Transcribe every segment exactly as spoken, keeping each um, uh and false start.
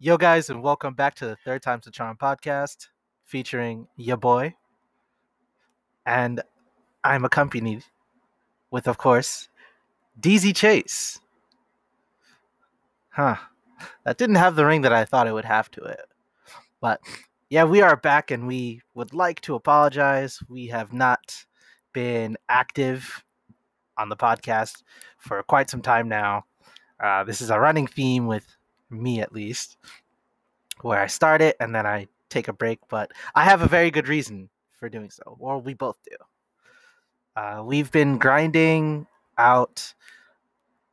Yo, guys, and welcome back to the Third Times to Charm podcast featuring your boy. And I'm accompanied with, of course, D Z Chase. Huh. That didn't have the ring that I thought it would have to it. But yeah, we are back and we would like to apologize. We have not been active on the podcast for quite some time now. Uh, this is a running theme with me, at least, where I start it and then I take a break, but I have a very good reason for doing so, or we both do. Uh, we've been grinding out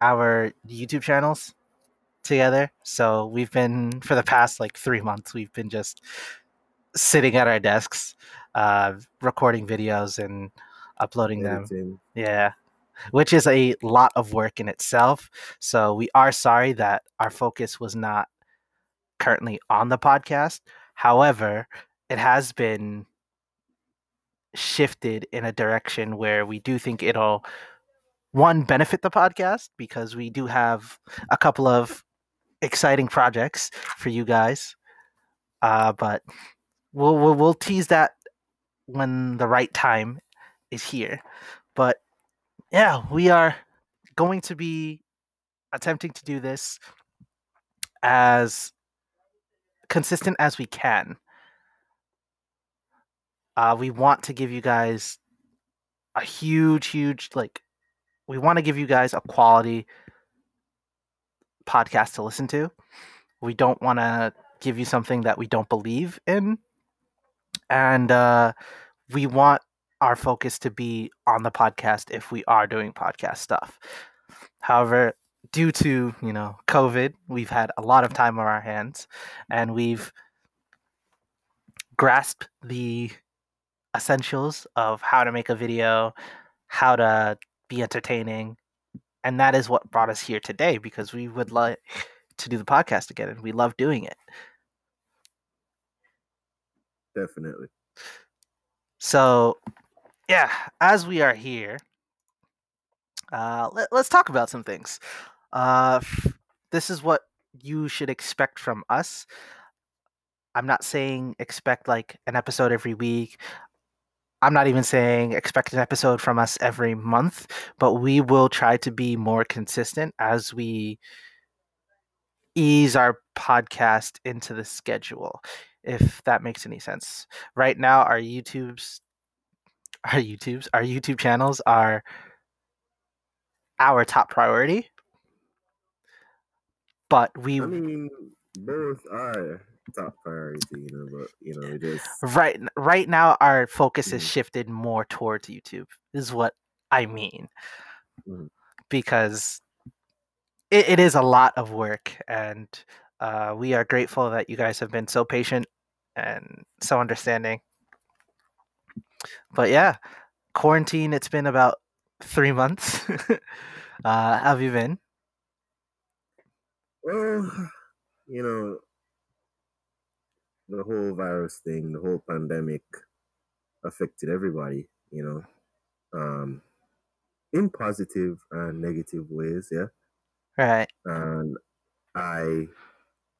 our YouTube channels together, so we've been, for the past like three months, we've been just sitting at our desks, uh, recording videos and uploading Editing. them. Yeah. Which is a lot of work in itself. So we are sorry that our focus was not currently on the podcast. However, it has been shifted in a direction where we do think it'll, one, benefit the podcast because we do have a couple of exciting projects for you guys. Uh, but we'll, we'll we'll tease that when the right time is here. But yeah, we are going to be attempting to do this as consistent as we can. Uh, we want to give you guys a huge, huge, like, we want to give you guys a quality podcast to listen to. We don't want to give you something that we don't believe in. And uh, we want our focus to be on the podcast if we are doing podcast stuff. However, due to, you know, COVID, we've had a lot of time on our hands and we've grasped the essentials of how to make a video, how to be entertaining. And that is what brought us here today, because we would like to do the podcast again and we love doing it. Definitely. So yeah, as we are here, uh, let, let's talk about some things. Uh, this is what you should expect from us. I'm not saying expect like an episode every week. I'm not even saying expect an episode from us every month, but we will try to be more consistent as we ease our podcast into the schedule, if that makes any sense. Right now, our YouTube's Our YouTube's, our YouTube channels are our top priority, but we. I mean, both are top priority, you know. But you know, it is right. Right now, our focus mm-hmm. is shifted more towards YouTube. Is what I mean, mm-hmm. because it, it is a lot of work, and uh, we are grateful that you guys have been so patient and so understanding. But yeah, quarantine, it's been about three months. uh, how have you been? Well, you know, the whole virus thing, the whole pandemic affected everybody, you know, um, in positive and negative ways, yeah. Right. And I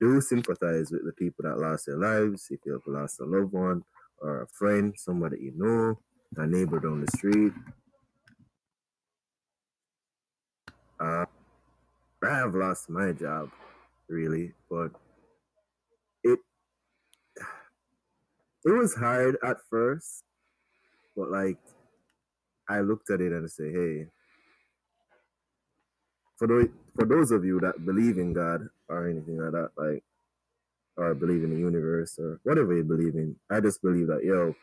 do sympathize with the people that lost their lives, if you have lost a loved one, or a friend, somebody you know, a neighbor down the street. Uh, I have lost my job, really, but it it was hard at first, but like I looked at it and I say, hey, for those for those of you that believe in God or anything like that, like, or believe in the universe or whatever you believe in, I just believe that, yo,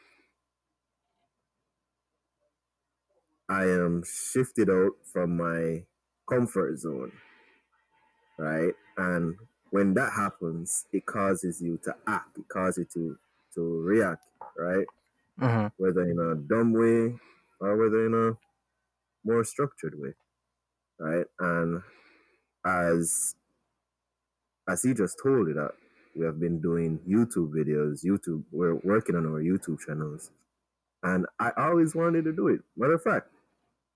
I am shifted out from my comfort zone, right? And when that happens, it causes you to act, it causes you to, to react, right? Uh-huh. Whether in a dumb way or whether in a more structured way, right? And as, as he just told you that, we have been doing YouTube videos, YouTube. We're working on our YouTube channels. And I always wanted to do it. Matter of fact,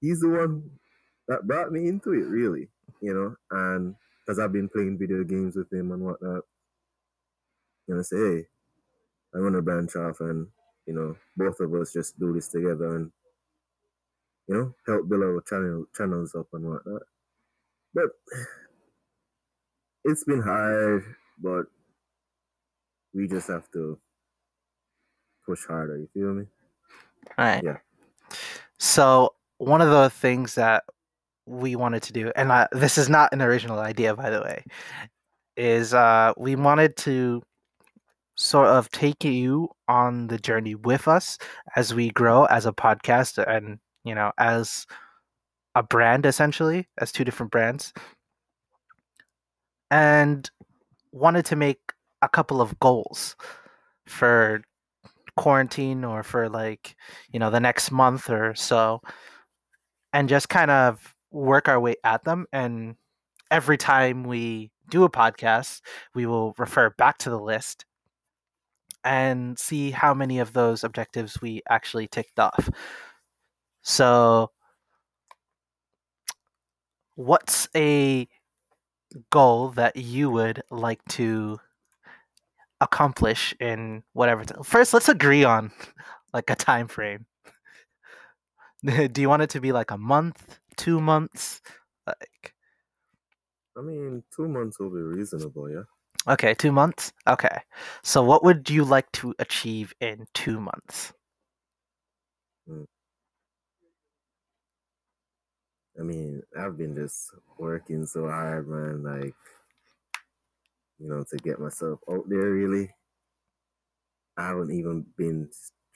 he's the one that brought me into it, really. You know, and because I've been playing video games with him and whatnot. and I say, hey, I want to branch off and, you know, both of us just do this together and, you know, help build our channel, channels up and whatnot. But it's been hard, but we just have to push harder. You feel me? All right. Yeah. So one of the things that we wanted to do, and I, this is not an original idea, by the way, is uh, we wanted to sort of take you on the journey with us as we grow as a podcast and, you know, as a brand, essentially, as two different brands, and wanted to make a couple of goals for quarantine or for, like, you know, the next month or so, and just kind of work our way at them. And every time we do a podcast, we will refer back to the list and see how many of those objectives we actually ticked off. So what's a goal that you would like to accomplish in whatever t- first let's agree on like a time frame. Do you want it to be like a month, two months? Like, I mean, two months will be reasonable, yeah. Okay, two months? Okay. So what would you like to achieve in two months? I mean, I've been just working so hard, man, like, you know, to get myself out there, really. I haven't even been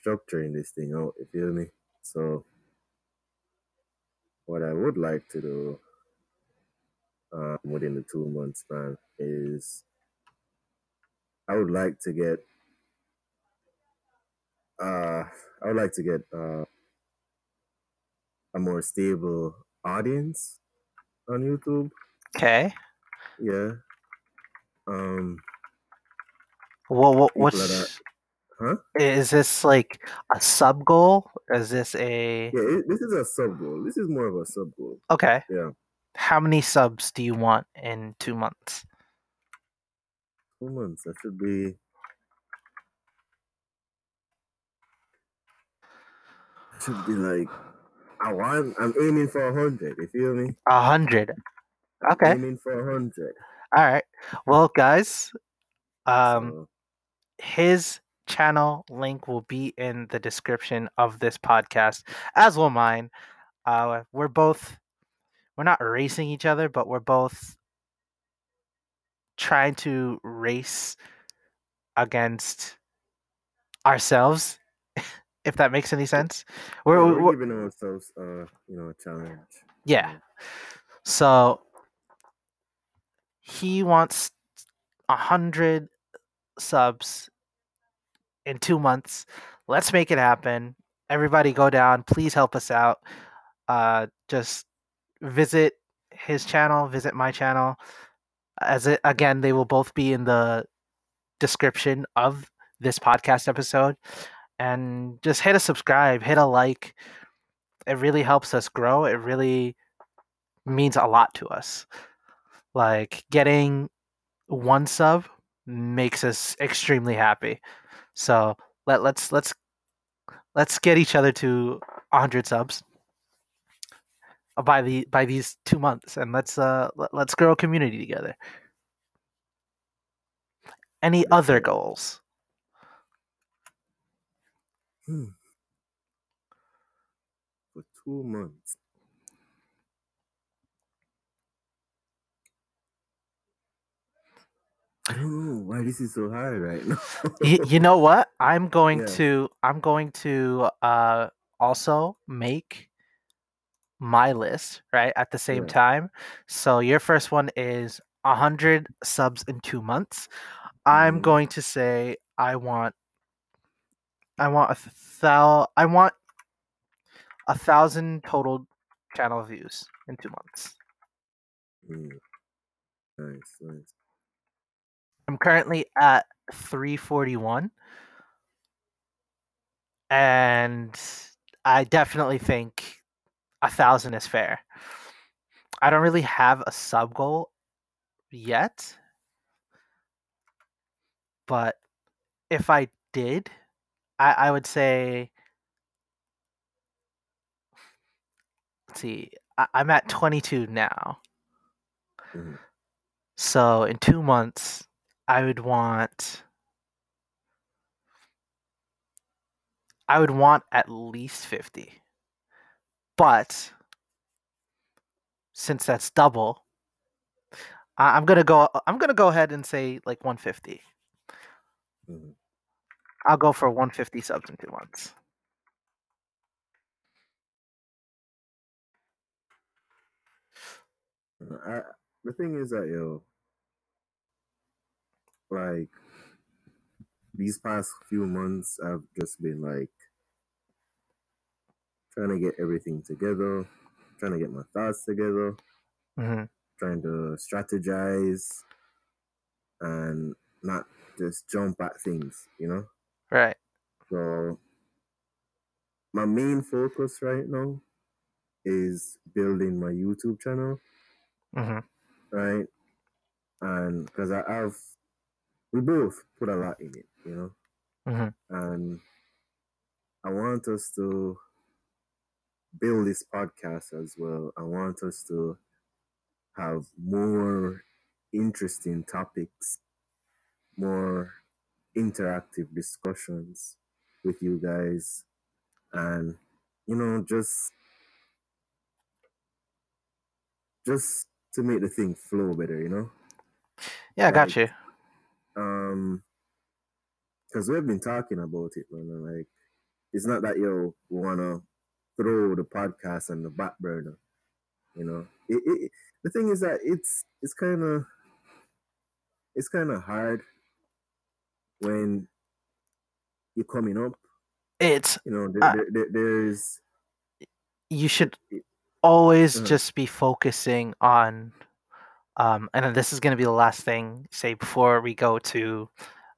structuring this thing out, you feel me? So what I would like to do um, within the two months, man, is I would like to get, uh, I would like to get uh, a more stable audience on YouTube. Okay. Yeah. Um. What? What? What's? Huh? Is this like a sub goal? Is this a? Yeah. It, this is a sub goal. This is more of a sub goal. Okay. Yeah. How many subs do you want in two months? Two months. That should be. That should be like, I want. I'm aiming for a hundred. You feel me? A hundred. Okay. I'm aiming for a hundred. All right. Well, guys, um, so. His channel link will be in the description of this podcast, as will mine. Uh, we're both. We're not racing each other, but we're both trying to race against ourselves, if that makes any sense. We're, we're, we're giving ourselves, uh, you know, a challenge. Yeah. So he wants a hundred subs in two months. Let's make it happen. Everybody, go down. Please help us out. Uh, just visit his channel. Visit my channel. As it, again, they will both be in the description of this podcast episode. And just hit a subscribe, hit a like. It really helps us grow. It really means a lot to us. Like, getting one sub makes us extremely happy. So let, let's let's let's get each other to one hundred subs by the by these two months, and let's uh let, let's grow a community together. Any other goals? Hmm. For two months. I don't know why this is so hard right now. you, you know what? I'm going yeah. to I'm going to uh also make my list right at the same yeah. time. So your first one is one hundred subs in two months. Mm. I'm going to say I want I want a thou I want a thousand total channel views in two months. Mm. Nice, nice. I'm currently at three forty-one, and I definitely think A thousand is fair. I don't really have a sub goal yet, but if I did, I, I would say, let's see, I, I'm at twenty-two now. Mm-hmm. So in two months, I would want, I would want at least fifty. But since that's double, I'm gonna go. I'm gonna go ahead and say like one hundred fifty. Mm-hmm. I'll go for one hundred fifty subs in two months. I, the thing is that yo, like these past few months, I've just been like trying to get everything together, trying to get my thoughts together. Mm-hmm. Trying to strategize and not just jump at things, you know? Right. So my main focus right now is building my YouTube channel, mm-hmm. right? And because I have, we both put a lot in it, you know? Mm-hmm. And I want us to build this podcast as well. I want us to have more interesting topics, more interactive discussions with you guys, and you know, just just to make the thing flow better, you know? Yeah, like, I got you. Um, because we've been talking about it, man. Like, it's not that you wanna throw the podcast on the back burner, you know. It, it, the thing is that it's it's kind of it's kind of hard when you're coming up. It's you know there, uh, there, there, there's you should it, always uh, just be focusing on um, and this is going to be the last thing say before we go to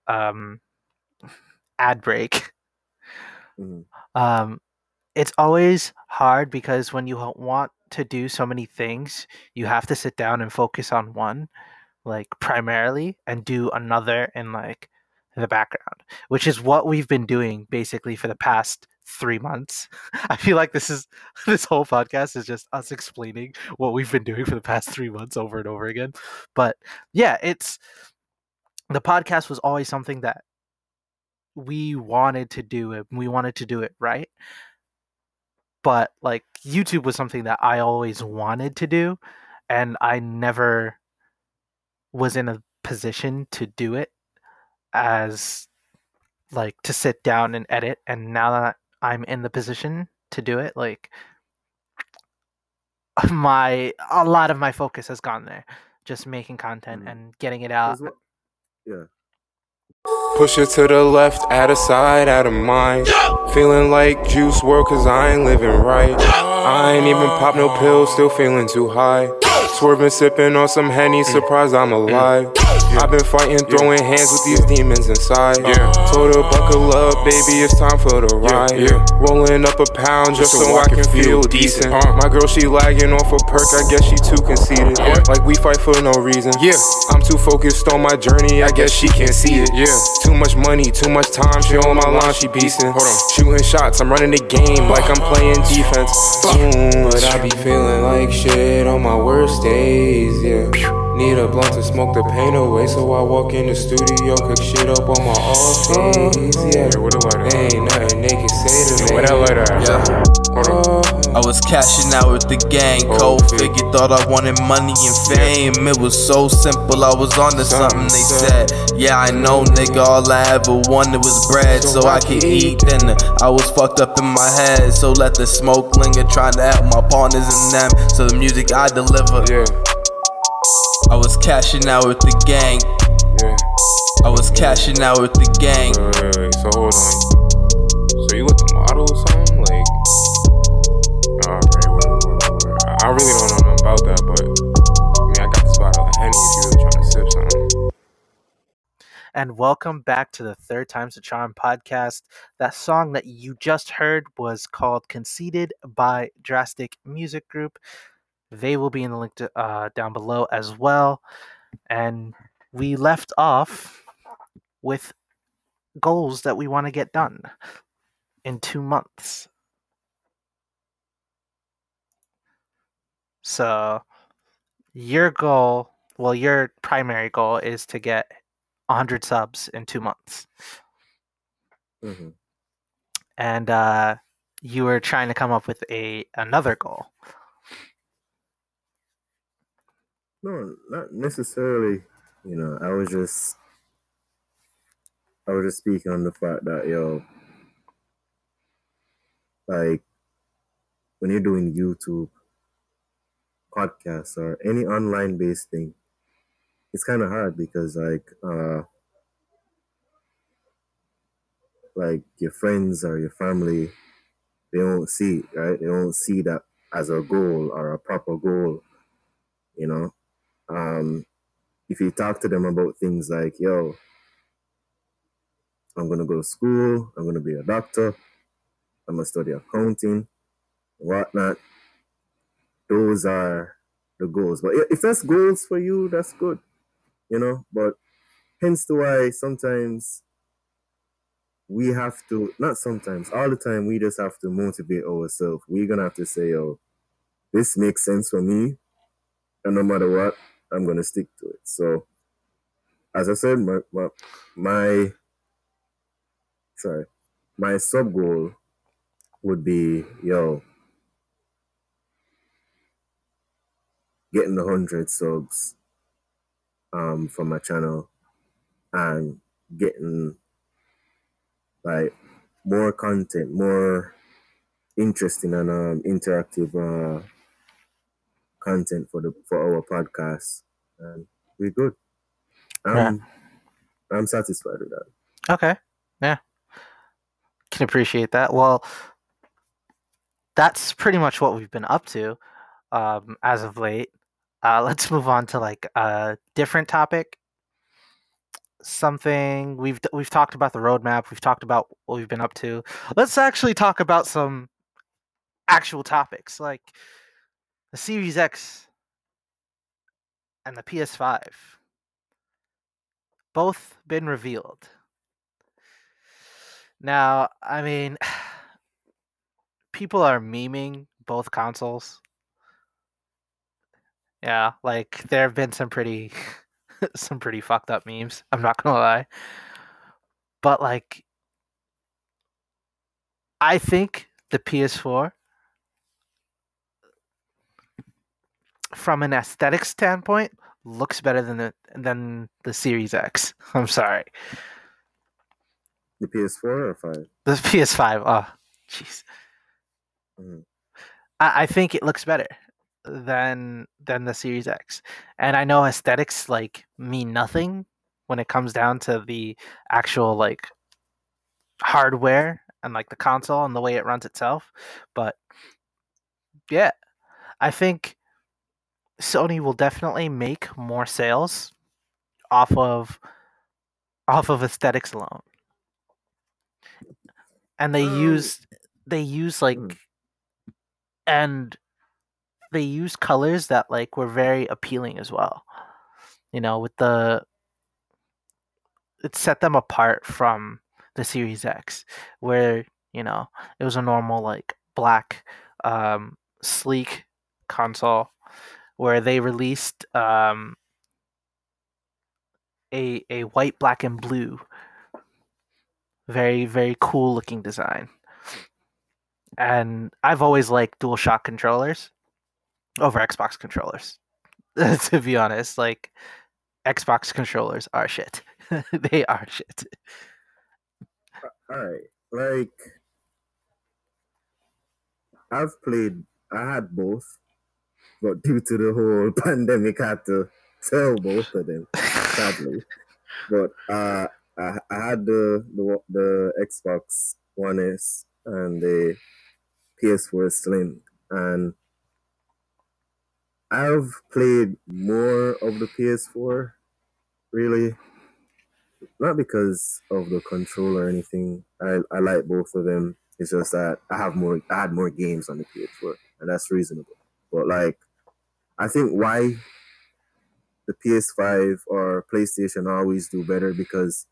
um, ad break. Mm-hmm. Um, it's always hard because when you want to do so many things, you have to sit down and focus on one, like primarily, and do another in like the background, which is what we've been doing basically for the past three months. I feel like this is this whole podcast is just us explaining what we've been doing for the past three months over and over again. But yeah, it's the podcast was always something that we wanted to do and we wanted to do it right. But like YouTube was something that I always wanted to do, and I never was in a position to do it as like to sit down and edit. And now that I'm in the position to do it, like my a lot of my focus has gone there, just making content and getting it out. Yeah. Push it to the left, out of sight, out of mind. Feeling like Juice world, cause I ain't living right. I ain't even pop no pills, still feeling too high. Swerving, sipping on some Henny, surprised I'm alive. I've been fighting, throwing hands with these demons inside. Told her buckle up, baby, it's time for the ride. Rolling up a pound just so I can feel decent. My girl, she lagging off a perk, I guess she too conceited. Like we fight for no reason. I'm too focused on my journey, I guess she can't see it. Too much money, too much time, she on my line, she beastin'. Shooting shots, I'm running the game like I'm playing defense. Ooh, but I be feeling like shit on my worst days, yeah. Need a blunt to smoke the pain away, so I walk in the studio, cook shit up on my off days, yeah. There ain't nothing they can say to me. Yeah. I was cashing out with the gang, cold figure, thought I wanted money and fame. It was so simple, I was onto something, they said. Yeah, I know, nigga, all I ever wanted was bread, so I could eat dinner. I was fucked up in my head, so let the smoke linger, trying to help my partners and them, so the music I deliver. Yeah. I was cashing out with the gang. Yeah. I was cashing out with the gang. Alright, so hold on. So you with the model or something? Like, alright, whatever. I really don't know nothing about that, but I mean, I got the spot on the Henny if you really trying to sip something. And welcome back to the Third Times to Charm podcast. That song that you just heard was called Conceited by Drastic Music Group. They will be in the link to, uh, down below as well. And we left off with goals that we want to get done in two months. So your goal, well, your primary goal is to get one hundred subs in two months. Mm-hmm. And uh, you were trying to come up with a another goal. No, not necessarily. You know, I was just, I was just speaking on the fact that, yo, like, when you're doing YouTube, podcasts, or any online-based thing, it's kind of hard because, like, uh, like, your friends or your family, they won't see it, right? They won't see that as a goal or a proper goal, you know? Um, if you talk to them about things like, yo, I'm going to go to school, I'm going to be a doctor, I'm going to study accounting, whatnot, those are the goals. But if that's goals for you, that's good, you know? But hence to why sometimes we have to, not sometimes, all the time, we just have to motivate ourselves. We're going to have to say, oh, this makes sense for me, and no matter what, I'm going to stick to it. So, as I said, my, my, my sorry, my sub-goal would be, yo, getting the one hundred subs um, for my channel and getting, like, more content, more interesting and um, interactive uh, content for the for our podcast, and we're good. Um, yeah. I'm satisfied with that. Okay, yeah, can appreciate that. Well, that's pretty much what we've been up to um, as of late. Uh, let's move on to like a different topic. Something we've we've talked about the roadmap. We've talked about what we've been up to. Let's actually talk about some actual topics, like the Series X and the P S five. Both been revealed. Now, I mean, people are memeing both consoles. Yeah, like there have been some pretty. Some pretty fucked up memes, I'm not gonna lie. But, like, I think the P S four, from an aesthetic standpoint, looks better than the, than the Series X. I'm sorry. The P S four or five? The P S five, oh, jeez. Mm-hmm. I, I think it looks better than than the Series X. And I know aesthetics like mean nothing when it comes down to the actual like hardware and like the console and the way it runs itself, but yeah, I think Sony will definitely make more sales off of off of aesthetics alone. And they use they use like and they use colors that like were very appealing as well, you know, with the, it set them apart from the Series X, where, you know, it was a normal like black um sleek console, where they released um a a white, black and blue, very very cool looking design. And I've always liked DualShock controllers over Xbox controllers. To be honest, like, Xbox controllers are shit. They are shit. Alright, like, I've played, I had both, but due to the whole pandemic, I had to sell both of them, sadly. But uh, I, I had the, the the Xbox One S and the P S four Slim, and I've played more of the P S four, really. Not because of the control or anything. I, I like both of them. It's just that I have more I had more games on the P S four, and that's reasonable. But like, I think why the P S five or PlayStation always do better, because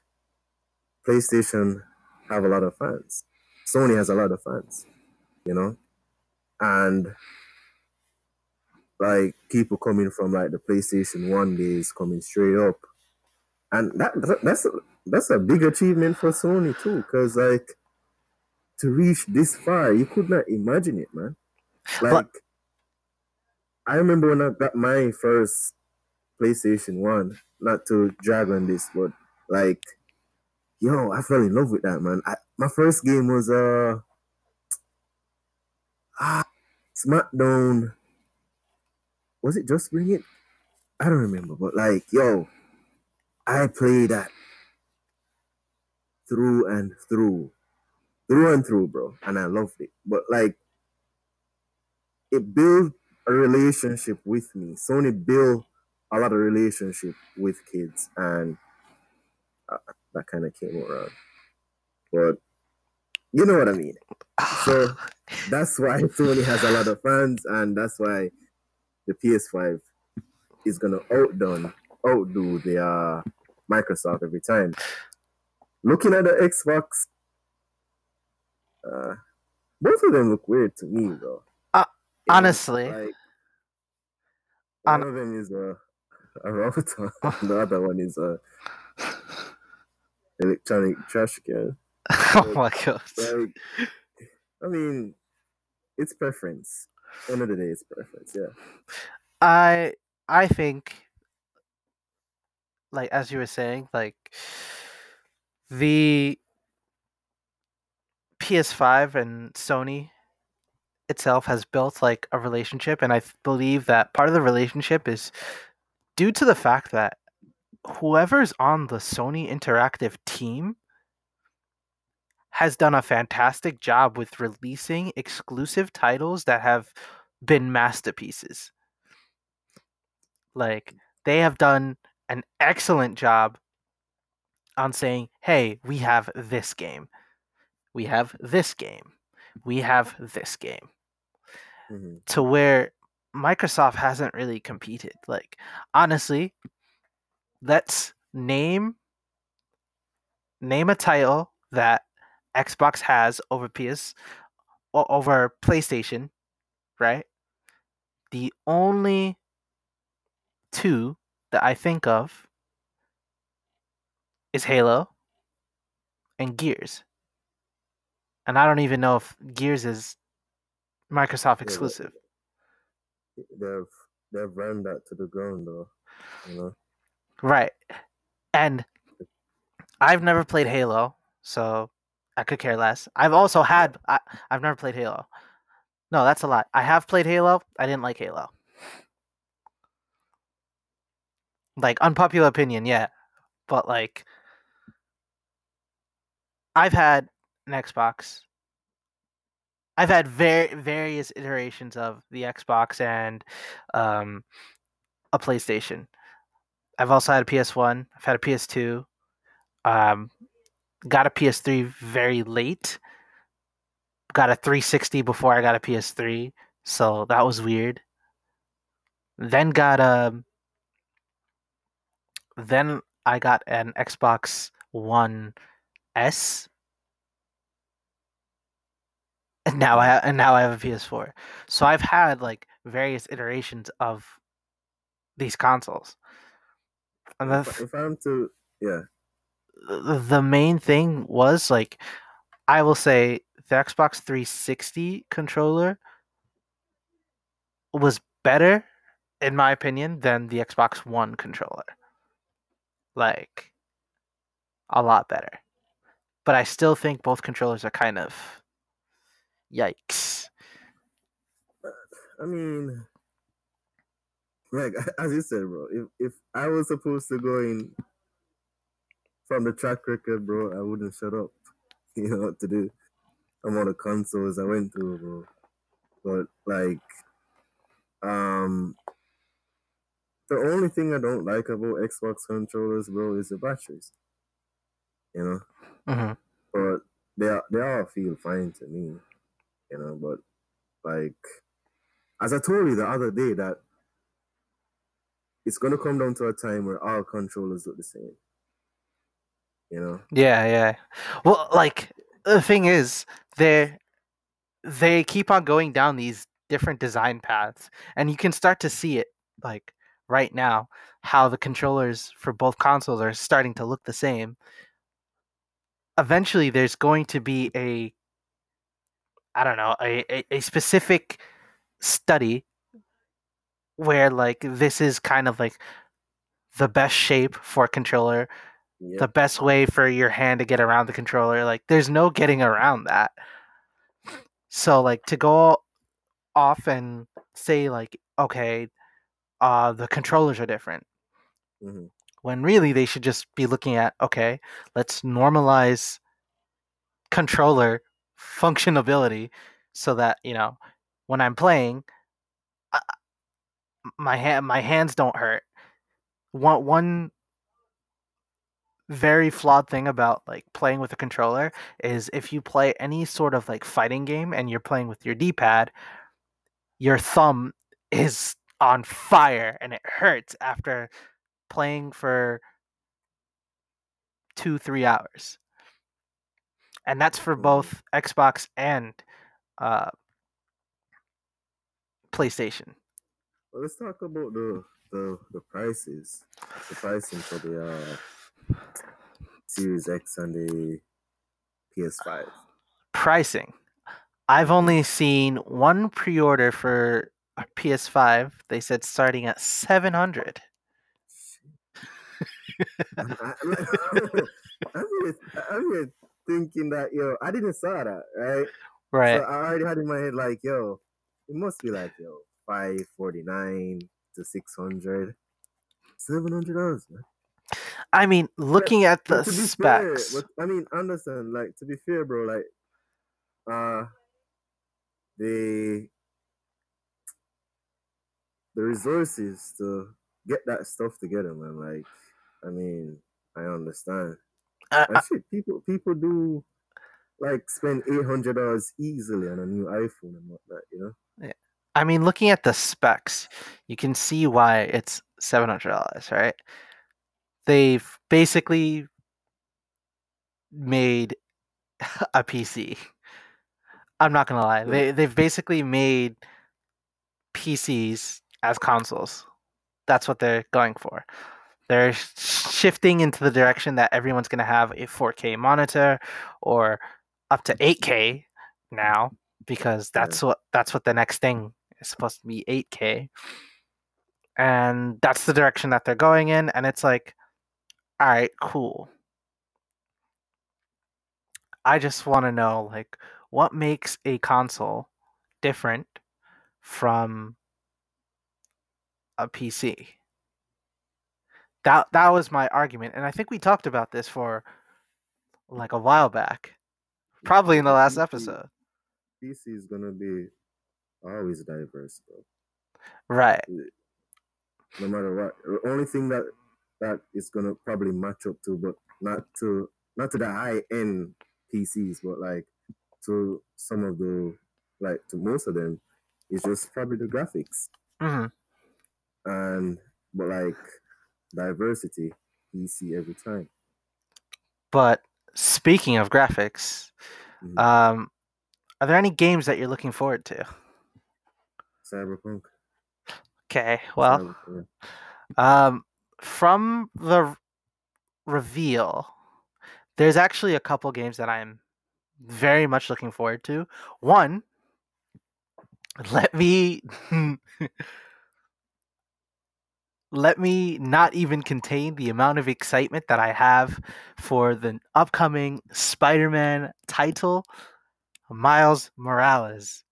PlayStation have a lot of fans. Sony has a lot of fans, you know? And like people coming from like the PlayStation one days coming straight up. And that that's a, that's a big achievement for Sony too, because like to reach this far, you could not imagine it, man. Like but- I remember when I got my first PlayStation one, not to drag on this, but like, yo, I fell in love with that, man. I, my first game was uh, ah, Smackdown. Was it Just Bring It? I don't remember, but like, yo, I played that through and through, through and through, bro, and I loved it. But like, it built a relationship with me. Sony built a lot of relationship with kids, and uh, that kind of came around. But you know what I mean. So that's why Sony has a lot of fans, and that's why the P S five is gonna outdone, outdo the uh, Microsoft every time. Looking at the Xbox, uh, both of them look weird to me, though. Uh, honestly, know, like, one Hon- of them is a, a router, the other one is a electronic trash can. Oh my god! Like, I mean, it's preference. End of the day, it's preference. Yeah. I I think, like as you were saying, like the P S five and Sony itself has built like a relationship, and I believe that part of the relationship is due to the fact that whoever's on the Sony Interactive team has done a fantastic job with releasing exclusive titles that have been masterpieces. Like, they have done an excellent job on saying, hey, we have this game. We have this game. We have this game. Mm-hmm. To where Microsoft hasn't really competed. Like, honestly, let's name name a title that Xbox has over P S over PlayStation, right? The only two that I think of is Halo and Gears. And I don't even know if Gears is Microsoft exclusive. Yeah, they've they've ran that to the ground though, you know. Right. And I've never played Halo, so I could care less. I've also had... I, I've never played Halo. No, that's a lie. I have played Halo. I didn't like Halo. Like, unpopular opinion, yeah. But, like... I've had an Xbox. I've had ver- various iterations of the Xbox and um, a PlayStation. I've also had a P S one. I've had a P S two. Um... Got a P S three very late. Got a three sixty before I got a P S three. So that was weird. Then got a... Then I got an Xbox One S. And now I, and now I have a P S four. So I've had like various iterations of these consoles. And if, if I'm to... Yeah. The main thing was, like, I will say the Xbox three sixty controller was better, in my opinion, than the Xbox One controller. Like, a lot better. But I still think both controllers are kind of... Yikes. I mean... Like, as you said, bro, if, if I was supposed to go in... From the track record, bro, I wouldn't shut up. You know what to do. I'm on the consoles I went through, bro. But, like, um, the only thing I don't like about Xbox controllers, bro, is the batteries. You know? Mm-hmm. But they, are, they all feel fine to me. You know, but, like, as I told you the other day, that it's going to come down to a time where all controllers look the same. you know? Yeah, yeah. Well, like, the thing is, they they keep on going down these different design paths, and you can start to see it, like, right now, how the controllers for both consoles are starting to look the same. Eventually, there's going to be a, I don't know, a, a, a specific study where, like, this is kind of, like, the best shape for a controller, yep. the best way for your hand to get around the controller. Like, there's no getting around that. So, like, to go off and say, like, okay, uh, the controllers are different. Mm-hmm. When really they should just be looking at, okay, let's normalize controller functionability so that, you know, when I'm playing, I, my hand, my hands don't hurt. One, one very flawed thing about, like, playing with a controller is if you play any sort of, like, fighting game and you're playing with your D-pad, your thumb is on fire and it hurts after playing for two, three hours. And that's for both Xbox and uh, PlayStation. Well, let's talk about the the, the prices, the pricing for the uh, Series X and the P S five. Pricing. I've only seen one pre-order for P S five. They said starting at seven hundred dollars. I'm, I'm, I'm, really, I'm really thinking that, yo, I didn't saw that, right? Right. So I already had in my head, like, yo, it must be like, yo, five forty-nine to six hundred dollars, seven hundred dollars, man. I mean, looking but, at the specs. Fair, but, I mean, understand, like, to be fair, bro, like, uh, the, the resources to get that stuff together, man, like, I mean, I understand. Uh, I should, people people do, like, spend eight hundred dollars easily on a new iPhone and whatnot, you know? Yeah. I mean, looking at the specs, you can see why it's seven hundred dollars, right? They've basically made a P C. I'm not going to lie. They, they've basically made P Cs as consoles. That's what they're going for. They're shifting into the direction that everyone's going to have a four K monitor or up to eight K now, because that's what that's what the next thing is supposed to be, eight K. And that's the direction that they're going in. And it's like, all right, cool. I just want to know, like, what makes a console different from a P C? That that was my argument, and I think we talked about this for, like, a while back, probably in the last episode. P C is gonna be always diverse, bro. Right. No matter what, the only thing that that is gonna probably match up to, but not to not to the high end P Cs, but, like, to some of the, like, to most of them, is just probably the graphics. Mm-hmm. And but, like, diversity, P C every time. But speaking of graphics, mm-hmm. um, are there any games that you're looking forward to? Cyberpunk. Okay, well, Cyberpunk. Um, from the reveal, there's actually a couple games that I'm very much looking forward to. One, let me... Let me not even contain the amount of excitement that I have for the upcoming Spider-Man title, Miles Morales.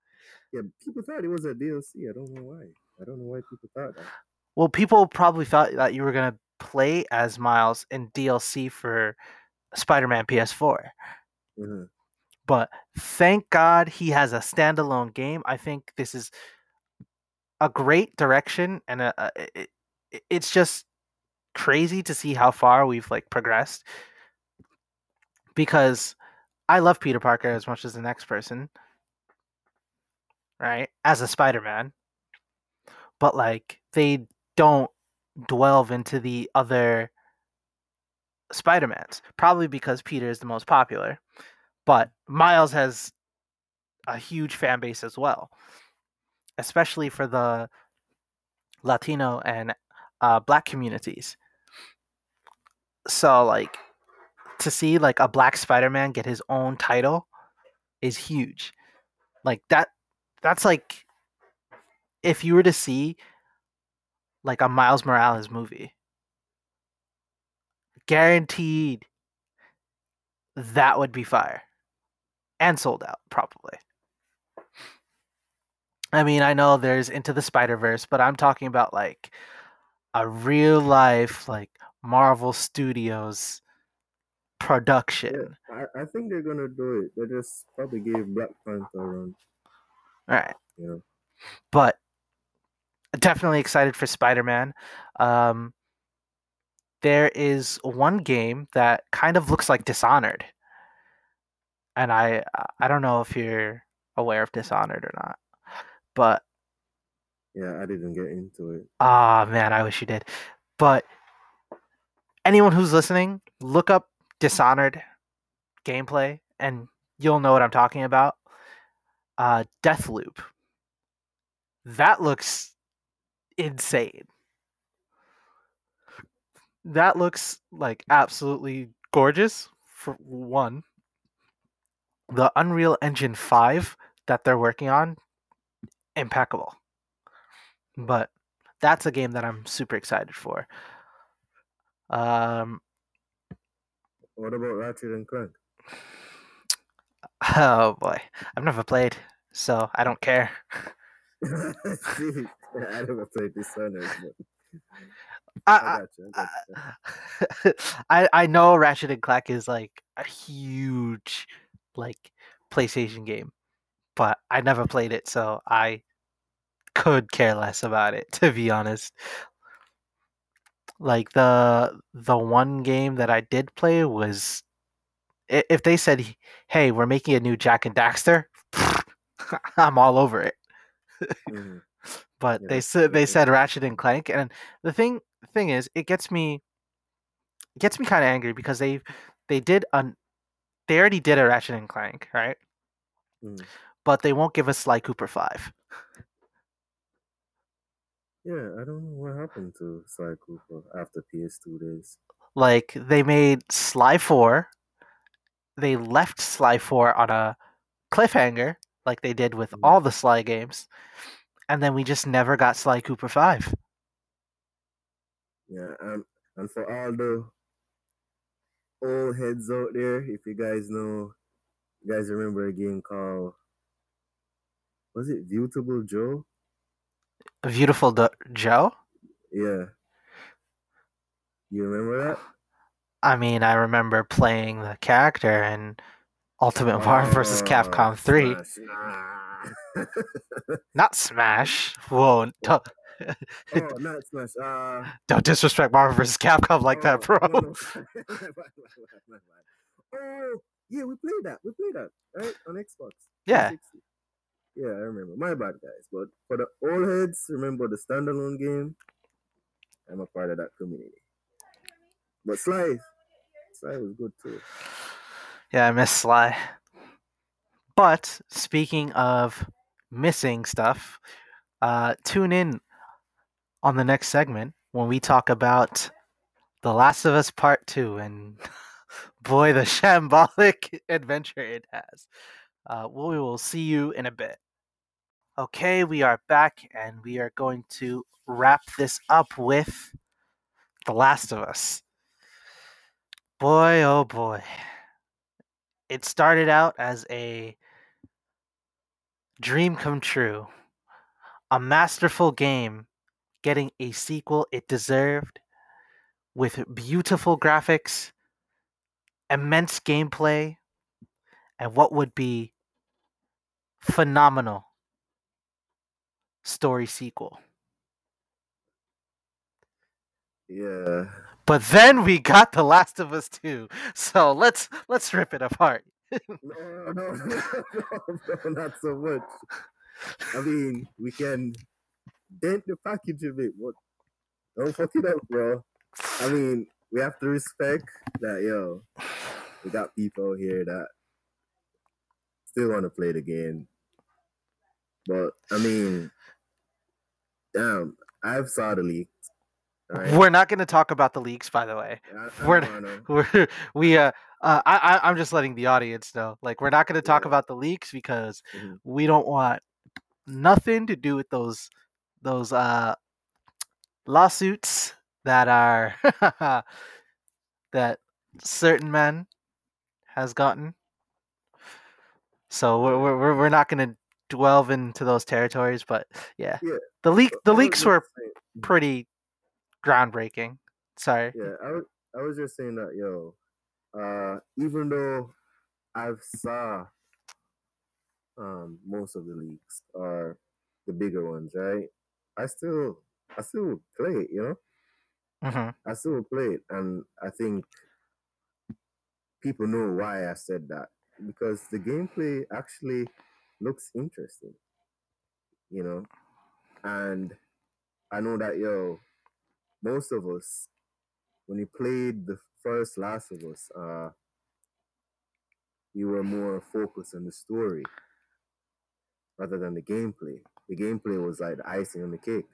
Yeah, people thought it was a D L C. I don't know why. I don't know why people thought that. Well, people probably thought that you were going to play as Miles in D L C for Spider-Man P S four. Mm-hmm. But thank God he has a standalone game. I think this is a great direction, and a... a it, it's just crazy to see how far we've, like, progressed, because I love Peter Parker as much as the next person, right? As a Spider-Man, but, like, they don't delve into the other Spider-Mans, probably because Peter is the most popular, but Miles has a huge fan base as well, especially for the Latino and uh, Black communities. So, like, to see, like, a Black Spider-Man get his own title is huge. Like, that, that's, like, if you were to see, like, a Miles Morales movie, guaranteed that would be fire. And sold out, probably. I mean, I know there's Into the Spider-Verse, but I'm talking about, like, a real-life, like, Marvel Studios production. Yeah, I, I think they're gonna do it. They just probably gave Black Panther a run. Alright. Yeah. But definitely excited for Spider-Man. Um, there is one game that kind of looks like Dishonored. And I I don't know if you're aware of Dishonored or not. But yeah, I didn't get into it. Ah, man, I wish you did. But anyone who's listening, look up Dishonored gameplay, and you'll know what I'm talking about. Uh, Deathloop. That looks insane. That looks, like, absolutely gorgeous, for one. The Unreal Engine five that they're working on, impeccable. But that's a game that I'm super excited for. Um... What about Ratchet and Clank? Oh, boy. I've never played, so I don't care. I never played Dishonored. I, I, I, I, I know Ratchet and Clank is, like, a huge, like, PlayStation game, but I never played it, so I could care less about it, to be honest. Like, the the one game that I did play was, if they said, hey, we're making a new Jak and Daxter, I'm all over it. Mm-hmm. But yeah, they said they said Ratchet and Clank, and the thing thing is, it gets me it gets me kind of angry because they they did an they already did a Ratchet and Clank, right? Mm. But they won't give us Sly Cooper five. Yeah, I don't know what happened to Sly Cooper after P S two days. Like, they made Sly four. They left Sly four on a cliffhanger, like they did with mm-hmm. all the Sly games. And then we just never got Sly Cooper five. Yeah, and, and for all the old heads out there, if you guys know, you guys remember a game called, was it Viewtiful Joe? Viewtiful Do- Joe? Yeah. You remember that? I mean, I remember playing the character in Ultimate Marvel versus. Capcom three. Smash. Not Smash. Whoa. Don't... Oh, not Smash. Uh... Don't disrespect Marvel versus. Capcom like oh, that, bro. No, no. Oh, yeah, we played that. We played that, right? On Xbox. Yeah. Yeah, I remember. My bad, guys. But for the old heads, remember the standalone game? I'm a part of that community. But Sly, Sly was good too. Yeah, I miss Sly. But speaking of missing stuff, uh, tune in on the next segment when we talk about The Last of Us Part two. And boy, the shambolic adventure it has. Uh, well, we will see you in a bit. Okay, we are back, and we are going to wrap this up with The Last of Us. Boy, oh boy. It started out as a dream come true. A masterful game getting a sequel it deserved with beautiful graphics, immense gameplay, and what would be phenomenal story sequel. Yeah. But then we got The Last of Us two. So let's let's rip it apart. no, no, no, no, not so much. I mean, we can dent the package a bit, but don't fuck it up, bro. I mean, we have to respect that, yo, we got people here that still want to play the game. But, I mean, damn, I've saw the leaks. Right. We're not going to talk about the leaks, by the way. I, I we're, we're we uh, uh I I'm just letting the audience know, like, we're not going to talk yeah. about the leaks because mm-hmm. we don't want nothing to do with those those uh lawsuits that are that certain man has gotten. So we're we're we're not going to delve into those territories, but yeah, yeah. the leak the leaks were pretty groundbreaking. Sorry. Yeah, I was, I was just saying that, yo, uh, even though I've saw um most of the leaks are the bigger ones, right? I still, I still play it, you know. Mm-hmm. I still play it, and I think people know why I said that, because the gameplay actually looks interesting, you know, and I know that, yo, most of us, when we played the first Last of Us, uh, we were more focused on the story rather than the gameplay. The gameplay was like the icing on the cake,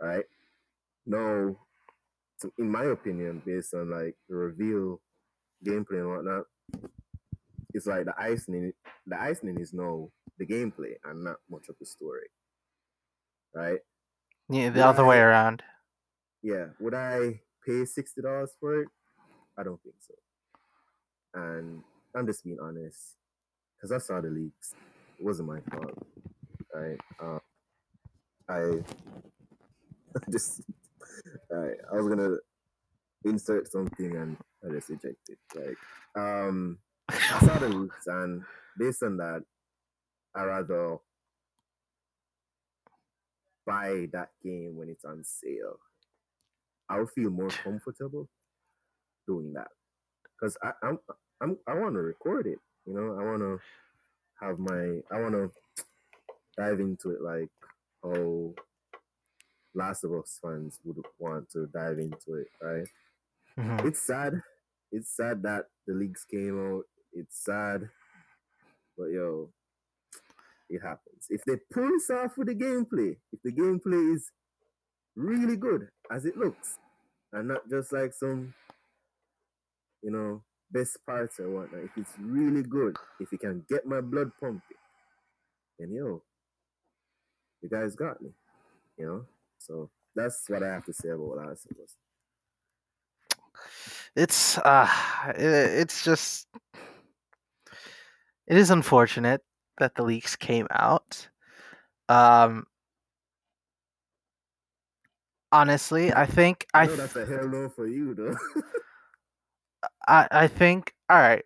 right? Now, in my opinion, based on like the reveal, gameplay and whatnot, it's like the icing. The icing is now the gameplay and not much of the story, right? Yeah, the other way around. Yeah, would I pay sixty dollars for it? I don't think so. And I'm just being honest, because I saw the leaks. It wasn't my fault, right? Uh, I just, right, I was gonna insert something and I just rejected. Like, um, I saw the leaks, and based on that, I rather buy that game when it's on sale. I'll feel more comfortable doing that, because I I'm, I'm I want to record it, you know. I want to have my I want to dive into it like how Last of Us fans would want to dive into it, right? Mm-hmm. It's sad. It's sad that the leaks came out. It's sad, but yo, it happens. If they pull this off with the gameplay, if the gameplay is really good as it looks, and not just like some, you know, best parts or whatnot. If it's really good, if it can get my blood pumping, then yo, you guys got me, you know. So that's what I have to say about Last of Us. It's uh, it, it's just, it is unfortunate that the leaks came out. Um. Honestly, I think I, I know that's a hell no for you, though. I I think all right.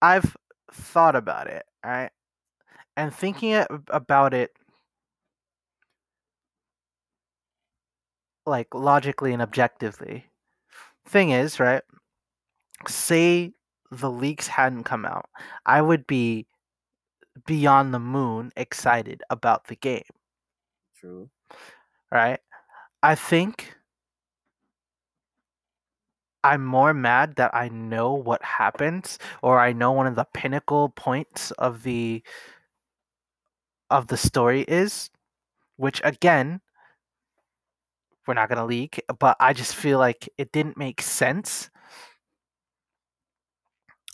I've thought about it, all right, and thinking about it like logically and objectively. Thing is, right? Say the leaks hadn't come out, I would be beyond the moon excited about the game. True. Right, I think I'm more mad that I know what happens, or I know one of the pinnacle points of the of the story is, which again, we're not gonna leak, but I just feel like it didn't make sense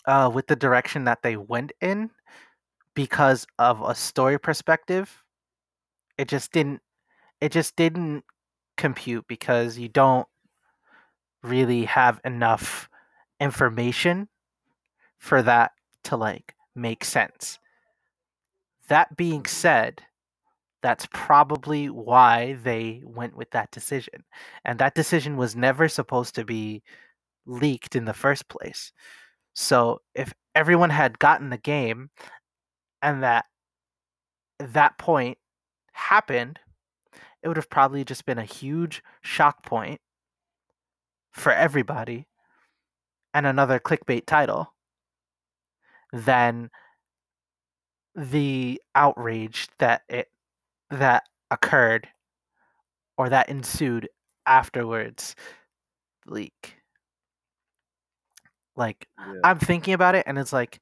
uh, with the direction that they went in because of a story perspective. It just didn't. It just didn't compute because you don't really have enough information for that to like make sense. That being said, that's probably why they went with that decision. And that decision was never supposed to be leaked in the first place. So if everyone had gotten the game and that that point happened, it would have probably just been a huge shock point for everybody and another clickbait title than the outrage that it that occurred or that ensued afterwards leak. Like, yeah. I'm thinking about it, and it's like,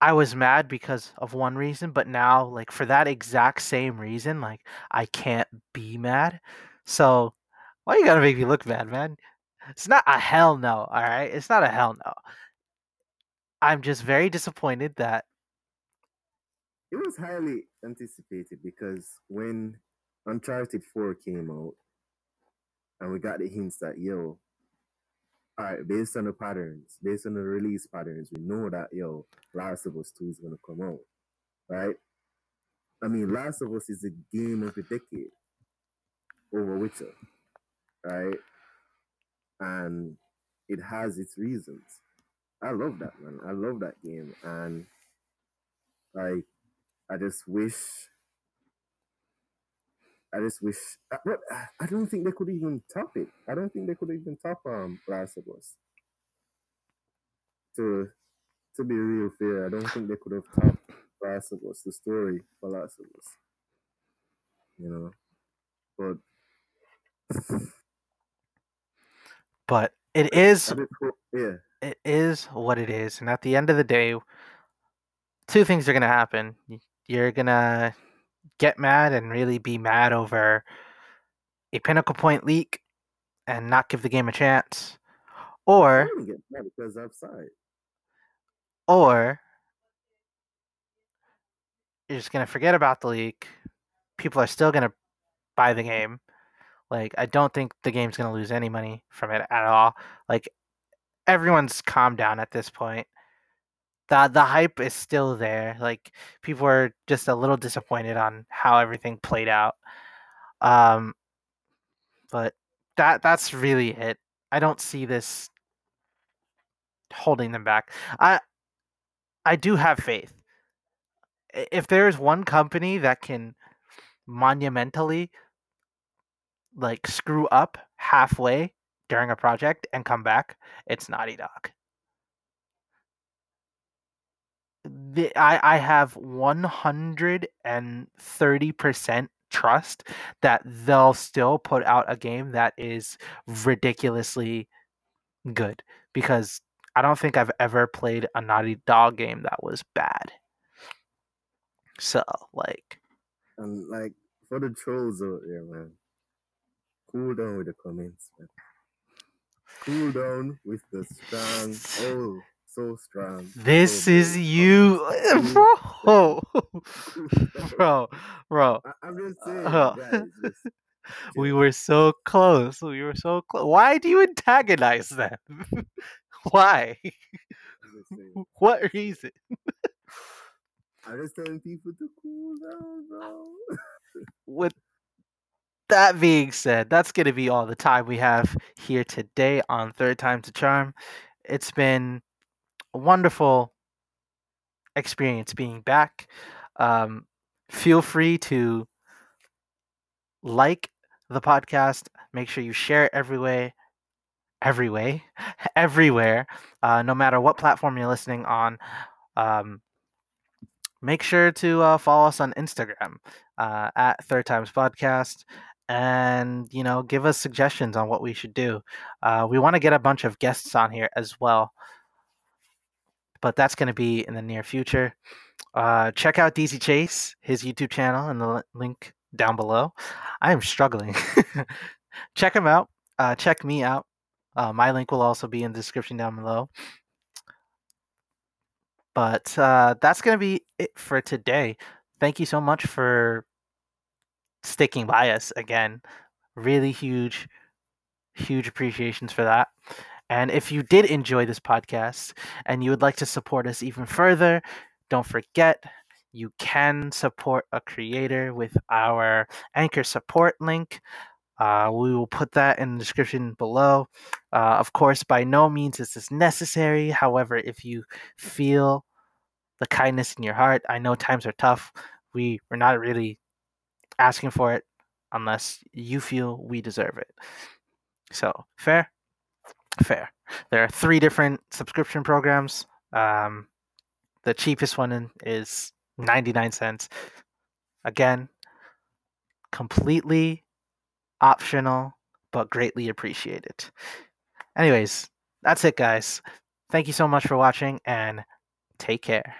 I was mad because of one reason, but now, like, for that exact same reason, like, I can't be mad. So, why you gotta make me look bad, man? It's not a hell no, all right? It's not a hell no. I'm just very disappointed that... It was highly anticipated because when Uncharted four came out, and we got the hints that, yo, all right, based on the patterns, based on the release patterns, we know that, yo, Last of Us two is going to come out, right? I mean, Last of Us is a game of the decade over Witcher, right? And it has its reasons. I love that, man. I love that game. And, like, I just wish... I just wish... I, I don't think they could even top it. I don't think they could even top um, Last of Us. To to be real fair, I don't think they could have topped Last of Us, the story for Last of Us. You know? But... But it is... I just hope, yeah. It is what it is. And at the end of the day, two things are going to happen. You're going to... get mad and really be mad over a pinnacle point leak and not give the game a chance, or get mad because outside, or you're just gonna forget about the leak. People are still gonna buy the game. Like, I don't think the game's gonna lose any money from it at all. Like, everyone's calmed down at this point. The the hype is still there. Like, people are just a little disappointed on how everything played out. Um, but that that's really it. I don't see this holding them back. I I do have faith. If there is one company that can monumentally, like, screw up halfway during a project and come back, it's Naughty Dog. The, I, I have one hundred thirty percent trust that they'll still put out a game that is ridiculously good, because I don't think I've ever played a Naughty Dog game that was bad. So, like... And, like, for the trolls out there, man, cool down with the comments, man. Cool down with the strong... Oh... So strong. This so is you, bro. bro, bro. I, I'm just saying. Uh, guys, just, we were so close. We were so close. Why do you antagonize them? Why? What reason? I'm just telling people to cool down, bro. With that being said, that's gonna be all the time we have here today on Third Time to Charm. It's been a wonderful experience being back. Um, feel free to like the podcast. Make sure you share it every way, every way, everywhere, uh, no matter what platform you're listening on. Um, make sure to uh, follow us on Instagram uh, at Third Times Podcast. And, you know, give us suggestions on what we should do. Uh, we want to get a bunch of guests on here as well. But that's going to be in the near future. Uh, check out D Z Chase, his YouTube channel, and the l- link down below. I am struggling. Check him out. Uh, check me out. Uh, my link will also be in the description down below. But uh, that's going to be it for today. Thank you so much for sticking by us again. Really huge, huge appreciations for that. And if you did enjoy this podcast and you would like to support us even further, don't forget you can support a creator with our Anchor support link. Uh, we will put that in the description below. Uh, of course, by no means is this necessary. However, if you feel the kindness in your heart, I know times are tough. We, we're not really asking for it unless you feel we deserve it. So, fair? Fair. There are three different subscription programs. Um, the cheapest one is ninety-nine cents. Again, completely optional, but greatly appreciate it. Anyways, that's it, guys. Thank you so much for watching, and take care.